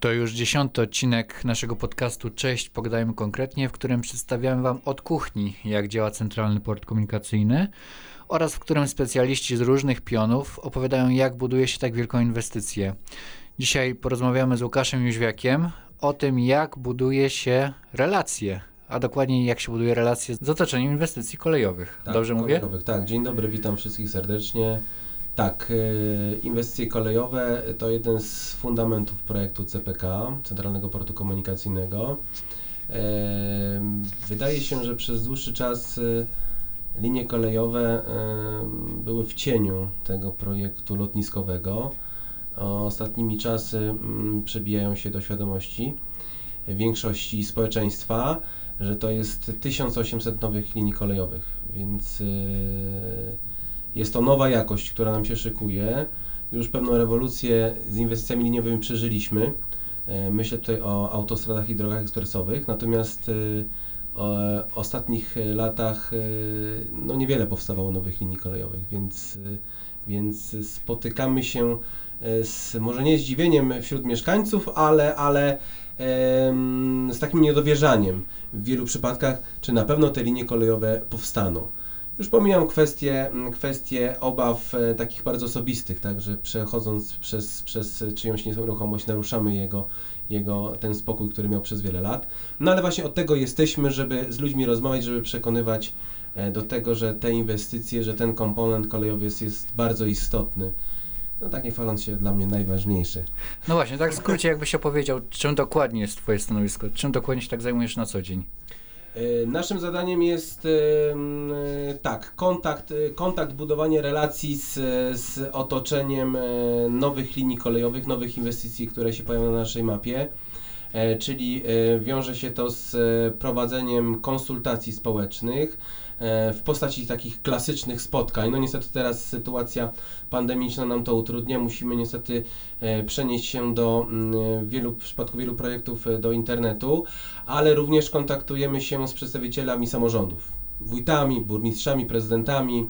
To już 10. odcinek naszego podcastu Cześć, pogadajmy konkretnie, w którym przedstawiamy Wam od kuchni, jak działa Centralny Port Komunikacyjny oraz w którym specjaliści z różnych pionów opowiadają, jak buduje się tak wielką inwestycję. Dzisiaj porozmawiamy z Łukaszem Jóźwiakiem o tym, jak buduje się relacje, a dokładniej jak się buduje relacje z otoczeniem inwestycji kolejowych. Tak, dobrze mówię? Tak, dzień dobry, witam wszystkich serdecznie. Tak, inwestycje kolejowe to jeden z fundamentów projektu CPK, Centralnego Portu Komunikacyjnego. Wydaje się, że przez dłuższy czas linie kolejowe były w cieniu tego projektu lotniskowego. Ostatnimi czasy przebijają się do świadomości większości społeczeństwa, że to jest 1800 nowych linii kolejowych, więc jest to nowa jakość, która nam się szykuje. Już pewną rewolucję z inwestycjami liniowymi przeżyliśmy. Myślę tutaj o autostradach i drogach ekspresowych. Natomiast w ostatnich latach niewiele powstawało nowych linii kolejowych, więc spotykamy się z, może nie zdziwieniem wśród mieszkańców, ale z takim niedowierzaniem w wielu przypadkach, czy na pewno te linie kolejowe powstaną. Już pomijam kwestie obaw takich bardzo osobistych, także przechodząc przez czyjąś nieruchomość naruszamy jego ten spokój, który miał przez wiele lat. No ale właśnie od tego jesteśmy, żeby z ludźmi rozmawiać, żeby przekonywać do tego, że te inwestycje, że ten komponent kolejowy jest bardzo istotny. No tak nie chwaląc się, dla mnie najważniejszy. No właśnie, tak w skrócie jakbyś opowiedział, czym dokładnie jest Twoje stanowisko, czym dokładnie się tak zajmujesz na co dzień? Naszym zadaniem jest kontakt, budowanie relacji z otoczeniem nowych linii kolejowych, nowych inwestycji, które się pojawią na naszej mapie, czyli wiąże się to z prowadzeniem konsultacji społecznych w postaci takich klasycznych spotkań. No niestety teraz sytuacja pandemiczna nam to utrudnia, musimy niestety przenieść się w przypadku wielu projektów do internetu, ale również kontaktujemy się z przedstawicielami samorządów, wójtami, burmistrzami, prezydentami,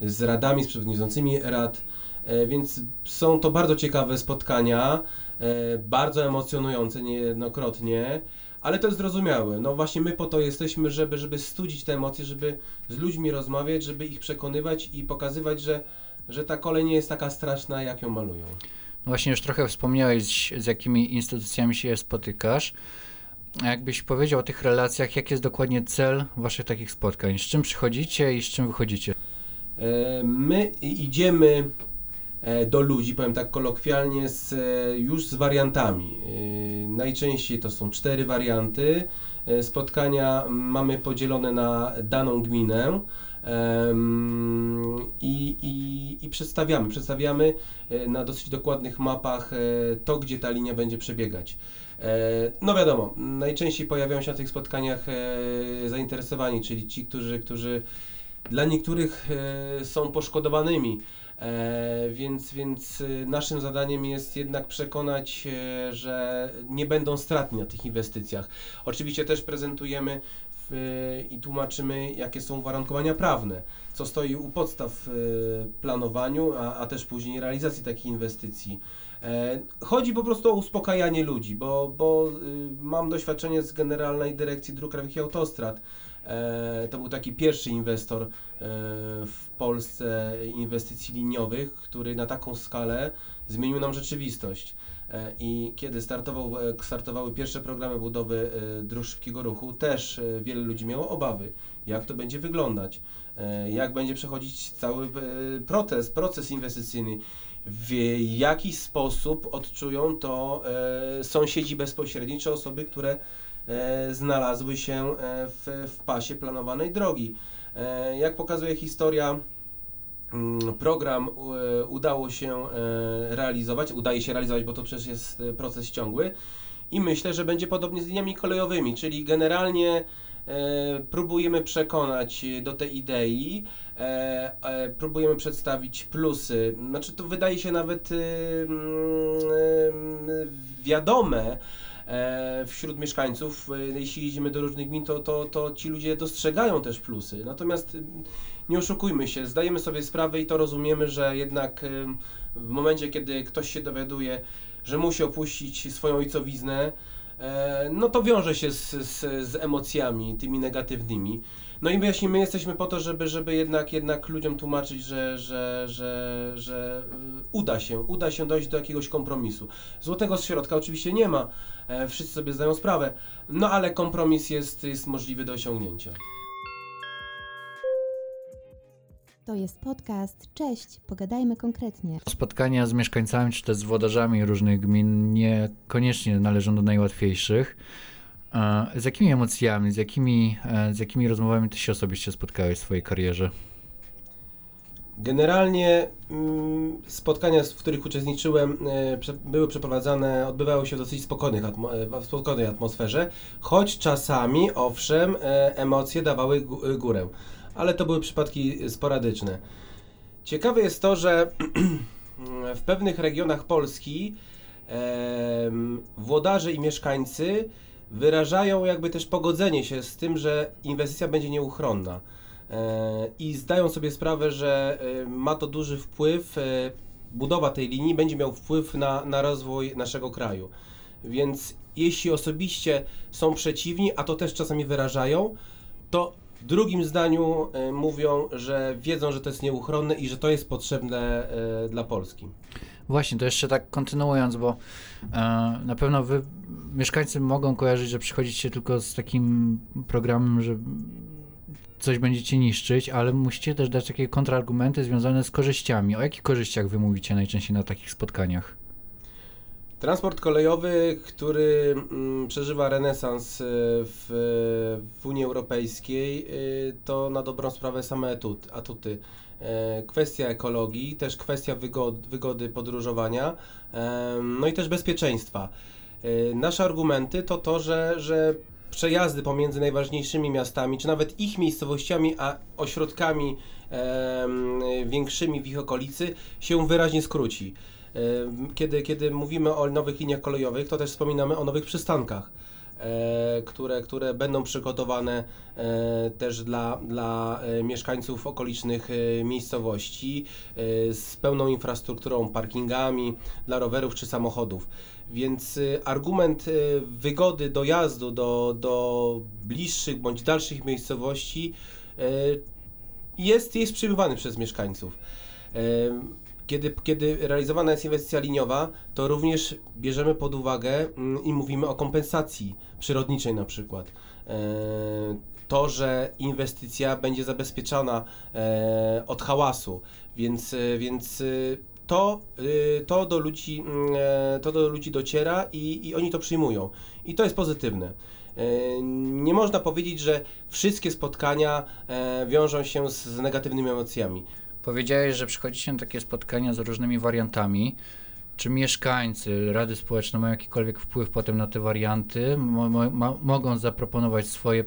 z radami, z przewodniczącymi rad, więc są to bardzo ciekawe spotkania, bardzo emocjonujące niejednokrotnie. Ale to jest zrozumiałe. No właśnie my po to jesteśmy, żeby studzić te emocje, żeby z ludźmi rozmawiać, żeby ich przekonywać i pokazywać, że ta kolej nie jest taka straszna, jak ją malują. No właśnie już trochę wspomniałeś, z jakimi instytucjami się spotykasz. A jakbyś powiedział o tych relacjach, jaki jest dokładnie cel waszych takich spotkań? Z czym przychodzicie i z czym wychodzicie? My idziemy do ludzi, powiem tak kolokwialnie, już z wariantami. Najczęściej to są 4 warianty. Spotkania mamy podzielone na daną gminę i przedstawiamy na dosyć dokładnych mapach to, gdzie ta linia będzie przebiegać. No wiadomo, najczęściej pojawiają się na tych spotkaniach zainteresowani, czyli ci, którzy dla niektórych są poszkodowanymi. Więc naszym zadaniem jest jednak przekonać, że nie będą stratni na tych inwestycjach. Oczywiście też prezentujemy i tłumaczymy, jakie są uwarunkowania prawne, co stoi u podstaw planowaniu, a też później realizacji takich inwestycji. Chodzi po prostu o uspokajanie ludzi, bo mam doświadczenie z Generalnej Dyrekcji Dróg Krajowych i Autostrad. To był taki pierwszy inwestor w Polsce inwestycji liniowych, który na taką skalę zmienił nam rzeczywistość. I kiedy startowały pierwsze programy budowy dróg szybkiego ruchu, też wiele ludzi miało obawy, jak to będzie wyglądać, jak będzie przechodzić cały proces inwestycyjny, w jaki sposób odczują to sąsiedzi bezpośredni czy osoby, które znalazły się w pasie planowanej drogi. Jak pokazuje historia, program udaje się realizować, bo to przecież jest proces ciągły i myślę, że będzie podobnie z liniami kolejowymi, czyli generalnie próbujemy przekonać do tej idei, próbujemy przedstawić plusy, znaczy to wydaje się nawet wiadome wśród mieszkańców, jeśli jedziemy do różnych gmin, to ci ludzie dostrzegają też plusy, natomiast nie oszukujmy się, zdajemy sobie sprawę i to rozumiemy, że jednak w momencie, kiedy ktoś się dowiaduje, że musi opuścić swoją ojcowiznę, no to wiąże się z emocjami tymi negatywnymi. No i właśnie my jesteśmy po to, żeby jednak ludziom tłumaczyć, że uda się dojść do jakiegoś kompromisu. Złotego środka oczywiście nie ma, wszyscy sobie zdają sprawę, no ale kompromis jest możliwy do osiągnięcia. To jest podcast Cześć, pogadajmy konkretnie. Spotkania z mieszkańcami czy też z włodarzami różnych gmin niekoniecznie należą do najłatwiejszych. Z jakimi emocjami, z jakimi rozmowami ty się osobiście spotkałeś w swojej karierze? Generalnie spotkania, w których uczestniczyłem, były przeprowadzane, odbywały się w dosyć spokojnej atmosferze, choć czasami, owszem, emocje dawały górę. Ale to były przypadki sporadyczne. Ciekawe jest to, że w pewnych regionach Polski włodarze i mieszkańcy wyrażają jakby też pogodzenie się z tym, że inwestycja będzie nieuchronna i zdają sobie sprawę, że ma to duży wpływ, budowa tej linii będzie miał wpływ na rozwój naszego kraju. Więc jeśli osobiście są przeciwni, a to też czasami wyrażają, to w drugim zdaniu mówią, że wiedzą, że to jest nieuchronne i że to jest potrzebne dla Polski. Właśnie, to jeszcze tak kontynuując, bo na pewno mieszkańcy mogą kojarzyć, że przychodzicie tylko z takim programem, że coś będziecie niszczyć, ale musicie też dać takie kontrargumenty związane z korzyściami. O jakich korzyściach wy mówicie najczęściej na takich spotkaniach? Transport kolejowy, który przeżywa renesans w Unii Europejskiej, to na dobrą sprawę same atuty. Kwestia ekologii, też kwestia wygody podróżowania, no i też bezpieczeństwa. Nasze argumenty to to, że przejazdy pomiędzy najważniejszymi miastami, czy nawet ich miejscowościami, a ośrodkami większymi w ich okolicy się wyraźnie skróci. Kiedy mówimy o nowych liniach kolejowych, to też wspominamy o nowych przystankach, które będą przygotowane też dla mieszkańców okolicznych miejscowości z pełną infrastrukturą, parkingami dla rowerów czy samochodów. Więc argument wygody dojazdu do bliższych bądź dalszych miejscowości jest przyjmowany przez mieszkańców. Kiedy realizowana jest inwestycja liniowa, to również bierzemy pod uwagę i mówimy o kompensacji przyrodniczej na przykład. To, że inwestycja będzie zabezpieczana od hałasu, więc to do ludzi dociera i oni to przyjmują. I to jest pozytywne. Nie można powiedzieć, że wszystkie spotkania wiążą się z negatywnymi emocjami. Powiedziałeś, że przychodzicie na takie spotkania z różnymi wariantami. Czy mieszkańcy, rady społeczne mają jakikolwiek wpływ potem na te warianty? Mogą zaproponować swoje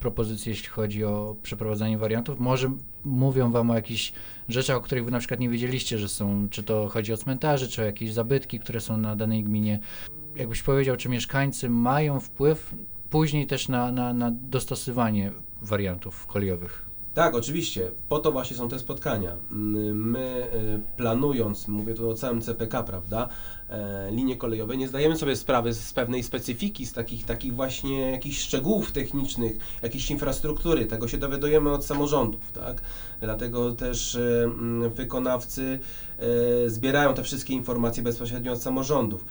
propozycje, jeśli chodzi o przeprowadzanie wariantów? Może mówią wam o jakichś rzeczach, o których wy na przykład nie wiedzieliście, że są, czy to chodzi o cmentarze, czy o jakieś zabytki, które są na danej gminie. Jakbyś powiedział, czy mieszkańcy mają wpływ później też na dostosowanie wariantów kolejowych? Tak, oczywiście. Po to właśnie są te spotkania. My planując, mówię tu o całym CPK, prawda, linie kolejowe, nie zdajemy sobie sprawy z pewnej specyfiki, z takich właśnie jakichś szczegółów technicznych, jakiejś infrastruktury. Tego się dowiadujemy od samorządów, tak? Dlatego też wykonawcy zbierają te wszystkie informacje bezpośrednio od samorządów,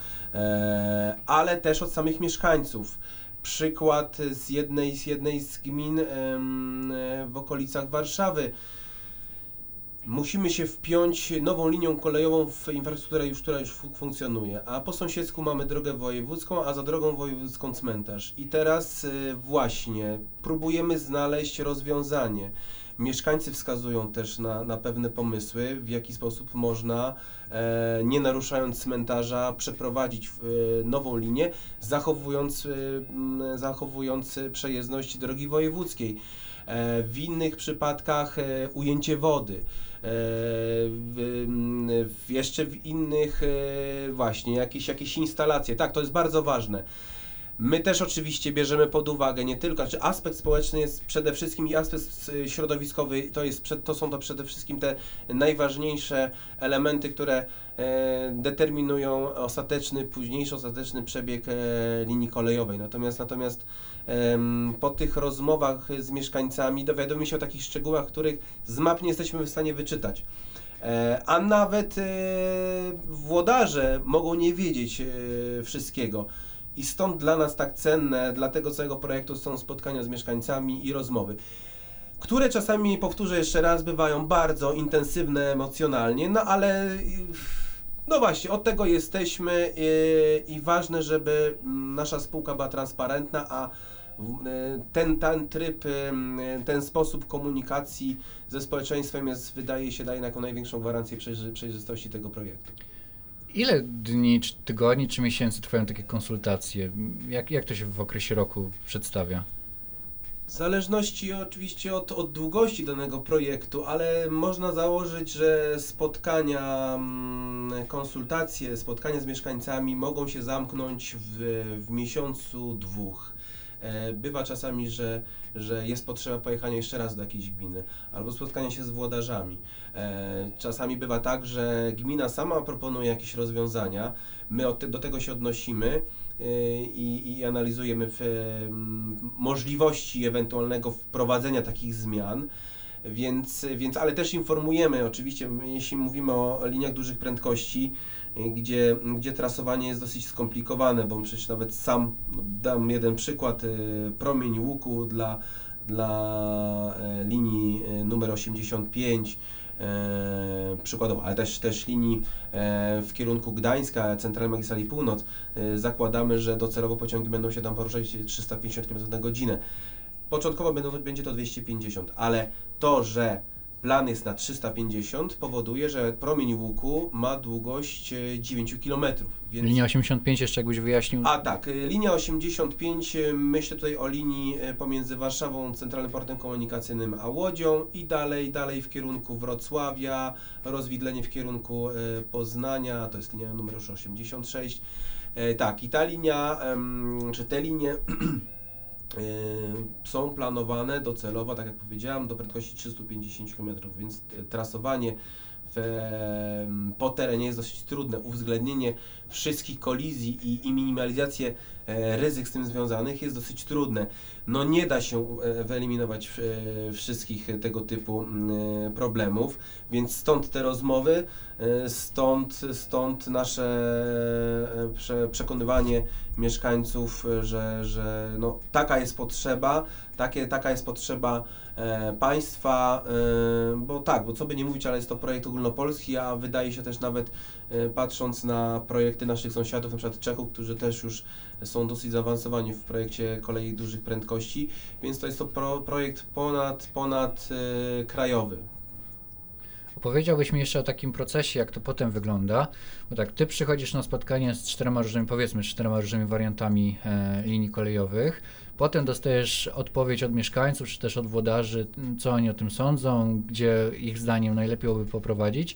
ale też od samych mieszkańców. Przykład z jednej z gmin w okolicach Warszawy. Musimy się wpiąć nową linią kolejową w infrastrukturę, która już funkcjonuje, a po sąsiedzku mamy drogę wojewódzką, a za drogą wojewódzką cmentarz. I teraz właśnie próbujemy znaleźć rozwiązanie. Mieszkańcy wskazują też na pewne pomysły, w jaki sposób można, nie naruszając cmentarza, przeprowadzić nową linię, zachowując przejezdność drogi wojewódzkiej. W innych przypadkach ujęcie wody, jeszcze w innych właśnie jakieś instalacje. Tak, to jest bardzo ważne. My też oczywiście bierzemy pod uwagę nie tylko, czy aspekt społeczny jest przede wszystkim i aspekt środowiskowy, to są przede wszystkim te najważniejsze elementy, które determinują późniejszy ostateczny przebieg linii kolejowej. Natomiast po tych rozmowach z mieszkańcami dowiadujemy się o takich szczegółach, których z map nie jesteśmy w stanie wyczytać. A nawet włodarze mogą nie wiedzieć wszystkiego. I stąd dla nas tak cenne, dla tego całego projektu są spotkania z mieszkańcami i rozmowy, które czasami, powtórzę jeszcze raz, bywają bardzo intensywne emocjonalnie, no ale no właśnie, od tego jesteśmy i ważne, żeby nasza spółka była transparentna, a ten sposób komunikacji ze społeczeństwem jest, wydaje się, daje taką największą gwarancję przejrzystości tego projektu. Ile dni, czy tygodni, czy miesięcy trwają takie konsultacje? Jak to się w okresie roku przedstawia? W zależności oczywiście od długości danego projektu, ale można założyć, że spotkania z mieszkańcami mogą się zamknąć w miesiącu, dwóch. Bywa czasami, że jest potrzeba pojechania jeszcze raz do jakiejś gminy albo spotkania się z włodarzami. Czasami bywa tak, że gmina sama proponuje jakieś rozwiązania, my do tego się odnosimy i analizujemy możliwości ewentualnego wprowadzenia takich zmian. Więc, ale też informujemy, oczywiście, jeśli mówimy o liniach dużych prędkości, gdzie trasowanie jest dosyć skomplikowane, bo przecież nawet sam, dam jeden przykład, promień łuku dla linii numer 85, przykładowo, ale też linii w kierunku Gdańska, Centralnej Magistrali Północ, zakładamy, że docelowo pociągi będą się tam poruszać 350 km/h. Początkowo będzie to 250, ale to, że plan jest na 350, powoduje, że promień łuku ma długość 9 km. Więc... Linia 85 jeszcze jakbyś wyjaśnił? A tak, linia 85, myślę tutaj o linii pomiędzy Warszawą, Centralnym Portem Komunikacyjnym a Łodzią i dalej w kierunku Wrocławia, rozwidlenie w kierunku Poznania, to jest linia numer 86. Tak, i ta linia, czy te linie... są planowane docelowo, tak jak powiedziałem, do prędkości 350 km, więc trasowanie po terenie jest dosyć trudne. Uwzględnienie wszystkich kolizji i minimalizację ryzyk z tym związanych jest dosyć trudne. No nie da się wyeliminować wszystkich tego typu problemów, więc stąd te rozmowy, stąd nasze przekonywanie mieszkańców, że no, taka jest potrzeba państwa, bo co by nie mówić, ale jest to projekt ogólnopolski, a wydaje się też nawet patrząc na projekty naszych sąsiadów, na przykład Czechów, którzy też już są dosyć zaawansowani w projekcie kolei dużych prędkości, więc to jest to projekt ponadkrajowy. Opowiedziałbyś mi jeszcze o takim procesie, jak to potem wygląda, bo tak, ty przychodzisz na spotkanie z czterema różnymi wariantami linii kolejowych, potem dostajesz odpowiedź od mieszkańców, czy też od włodarzy, co oni o tym sądzą, gdzie ich zdaniem najlepiej byłoby poprowadzić.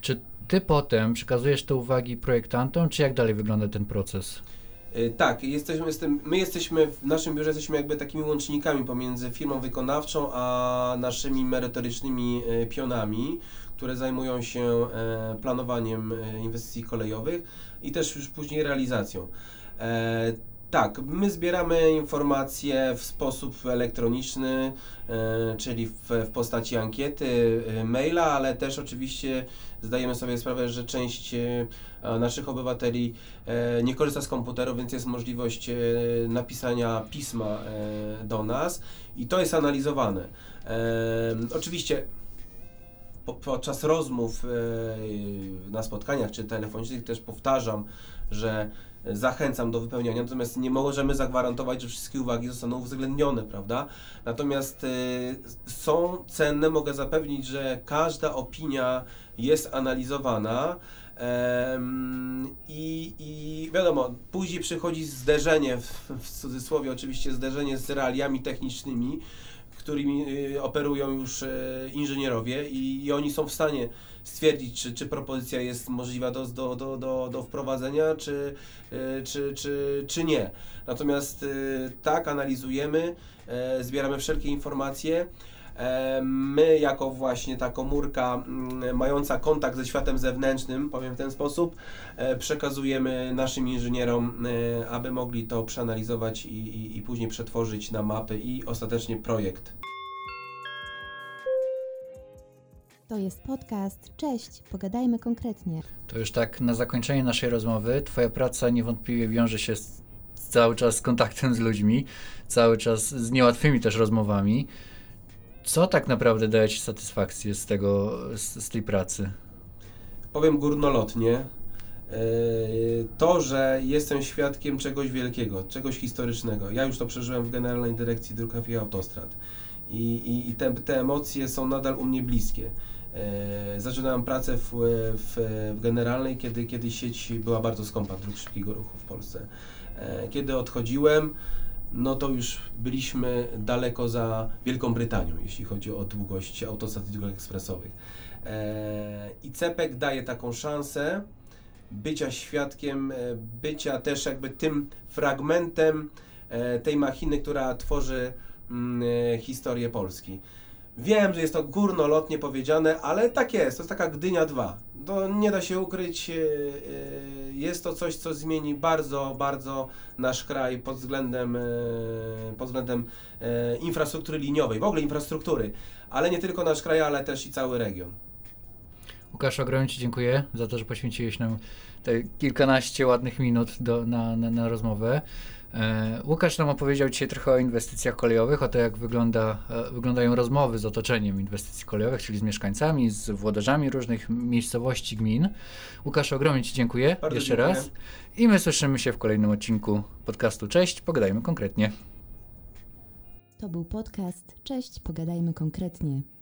Czy ty potem przekazujesz te uwagi projektantom, czy jak dalej wygląda ten proces? Tak, my jesteśmy w naszym biurze jakby takimi łącznikami pomiędzy firmą wykonawczą a naszymi merytorycznymi pionami, które zajmują się planowaniem inwestycji kolejowych i też już później realizacją. Tak, my zbieramy informacje w sposób elektroniczny, czyli w postaci ankiety, maila, ale też oczywiście zdajemy sobie sprawę, że część naszych obywateli nie korzysta z komputerów, więc jest możliwość napisania pisma do nas i to jest analizowane. Oczywiście podczas rozmów na spotkaniach czy telefonicznych też powtarzam, że zachęcam do wypełniania, natomiast nie możemy zagwarantować, że wszystkie uwagi zostaną uwzględnione, prawda? Natomiast są cenne, mogę zapewnić, że każda opinia jest analizowana i wiadomo, później przychodzi zderzenie, w cudzysłowie oczywiście, zderzenie z realiami technicznymi, którymi operują już inżynierowie i oni są w stanie stwierdzić, czy propozycja jest możliwa do wprowadzenia, czy nie. Natomiast tak, analizujemy, zbieramy wszelkie informacje. My jako właśnie ta komórka mająca kontakt ze światem zewnętrznym, powiem w ten sposób, przekazujemy naszym inżynierom, aby mogli to przeanalizować i później przetworzyć na mapy i ostatecznie projekt. To jest podcast Cześć, pogadajmy konkretnie. To już tak na zakończenie naszej rozmowy. Twoja praca niewątpliwie wiąże się cały czas z kontaktem z ludźmi, cały czas z niełatwymi też rozmowami. Co tak naprawdę daje Ci satysfakcję z tej pracy? Powiem górnolotnie. To, że jestem świadkiem czegoś wielkiego, czegoś historycznego. Ja już to przeżyłem w Generalnej Dyrekcji Dróg Krajowych i Autostrad. I te emocje są nadal u mnie bliskie. Zaczynałem pracę w Generalnej, kiedy sieć była bardzo skąpa dróg szybkiego ruchu w Polsce. Kiedy odchodziłem, no to już byliśmy daleko za Wielką Brytanią, jeśli chodzi o długość autostrad i dróg ekspresowych. I CPK daje taką szansę bycia świadkiem, bycia też jakby tym fragmentem tej machiny, która tworzy historię Polski. Wiem, że jest to górnolotnie powiedziane, ale tak jest, to jest taka Gdynia 2. To nie da się ukryć, jest to coś, co zmieni bardzo, bardzo nasz kraj pod względem infrastruktury liniowej, w ogóle infrastruktury, ale nie tylko nasz kraj, ale też i cały region. Łukasz, ogromnie Ci dziękuję za to, że poświęciłeś nam te kilkanaście ładnych minut na rozmowę. Łukasz nam opowiedział dzisiaj trochę o inwestycjach kolejowych, o to jak wyglądają rozmowy z otoczeniem inwestycji kolejowych, czyli z mieszkańcami, z włodarzami różnych miejscowości, gmin. Łukasz, ogromnie Ci dziękuję jeszcze raz i my słyszymy się w kolejnym odcinku podcastu Cześć, pogadajmy konkretnie. To był podcast Cześć, pogadajmy konkretnie.